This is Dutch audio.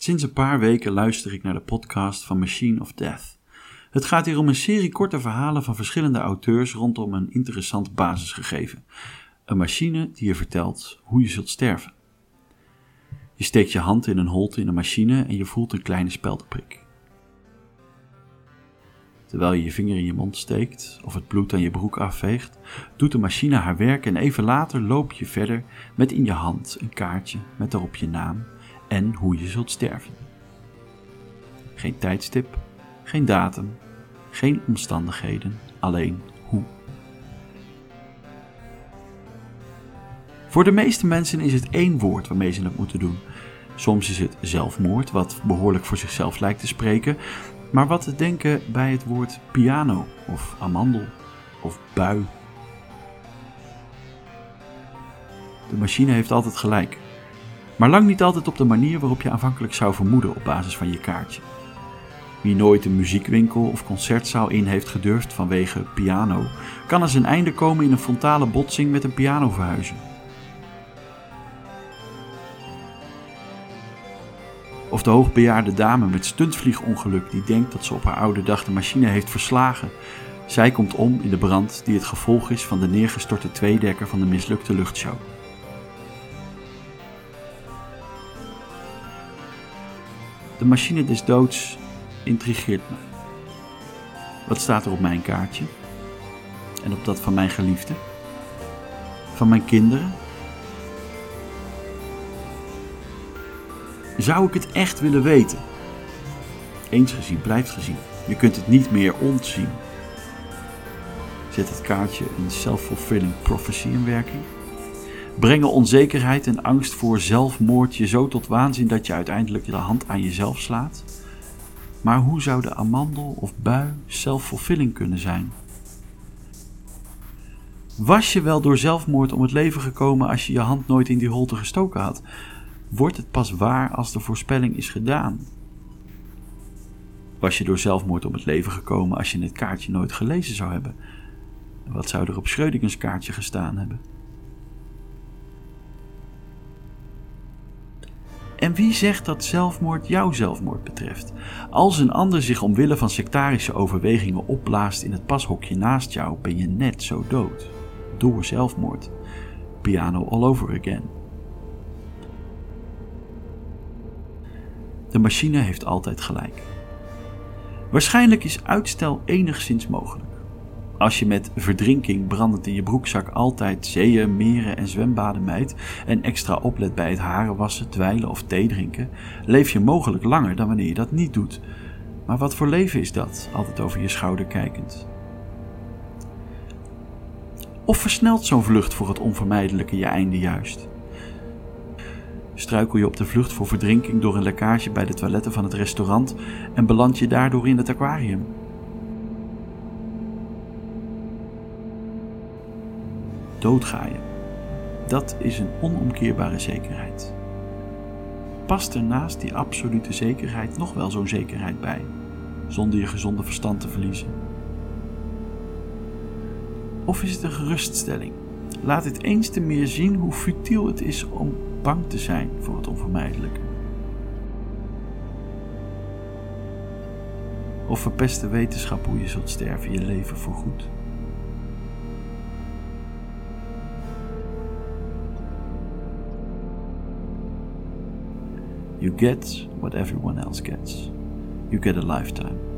Sinds een paar weken luister ik naar de podcast van Machine of Death. Het gaat hier om een serie korte verhalen van verschillende auteurs rondom een interessant basisgegeven. Een machine die je vertelt hoe je zult sterven. Je steekt je hand in een holte in een machine en je voelt een kleine speldenprik. Terwijl je je vinger in je mond steekt of het bloed aan je broek afveegt, doet de machine haar werk en even later loop je verder met in je hand een kaartje met daarop je naam en hoe je zult sterven. Geen tijdstip, geen datum, geen omstandigheden, alleen hoe. Voor de meeste mensen is het één woord waarmee ze het moeten doen. Soms is het zelfmoord, wat behoorlijk voor zichzelf lijkt te spreken, maar wat te denken bij het woord piano of amandel of bui. De machine heeft altijd gelijk, maar lang niet altijd op de manier waarop je aanvankelijk zou vermoeden op basis van je kaartje. Wie nooit een muziekwinkel of concertzaal in heeft gedurfd vanwege piano, kan aan zijn einde komen in een frontale botsing met een pianoverhuizing. Of de hoogbejaarde dame met stuntvliegongeluk die denkt dat ze op haar oude dag de machine heeft verslagen. Zij komt om in de brand die het gevolg is van de neergestorte tweedekker van de mislukte luchtshow. De machine des doods intrigeert me. Wat staat er op mijn kaartje? En op dat van mijn geliefde? Van mijn kinderen? Zou ik het echt willen weten? Eens gezien blijft gezien. Je kunt het niet meer ontzien. Zet het kaartje een self-fulfilling prophecy in werking? Brengen onzekerheid en angst voor zelfmoord je zo tot waanzin dat je uiteindelijk de hand aan jezelf slaat? Maar hoe zou de amandel of bui self-fulfilling kunnen zijn? Was je wel door zelfmoord om het leven gekomen als je je hand nooit in die holte gestoken had? Wordt het pas waar als de voorspelling is gedaan? Was je door zelfmoord om het leven gekomen als je het kaartje nooit gelezen zou hebben? En wat zou er op Schrödinger's kaartje gestaan hebben? En wie zegt dat zelfmoord jouw zelfmoord betreft? Als een ander zich omwille van sectarische overwegingen opblaast in het pashokje naast jou, ben je net zo dood. Door zelfmoord. Piano all over again. De machine heeft altijd gelijk. Waarschijnlijk is uitstel enigszins mogelijk. Als je met verdrinking brandend in je broekzak altijd zeeën, meren en zwembaden mijdt en extra oplet bij het haren wassen, dweilen of thee drinken, leef je mogelijk langer dan wanneer je dat niet doet. Maar wat voor leven is dat, altijd over je schouder kijkend? Of versnelt zo'n vlucht voor het onvermijdelijke je einde juist? Struikel je op de vlucht voor verdrinking door een lekkage bij de toiletten van het restaurant en beland je daardoor in het aquarium? Dood ga je. Dat is een onomkeerbare zekerheid. Past er naast die absolute zekerheid nog wel zo'n zekerheid bij, zonder je gezonde verstand te verliezen? Of is het een geruststelling? Laat dit eens te meer zien hoe futiel het is om bang te zijn voor het onvermijdelijke. Of verpest de wetenschap hoe je zult sterven je leven voorgoed? You get what everyone else gets. You get a lifetime.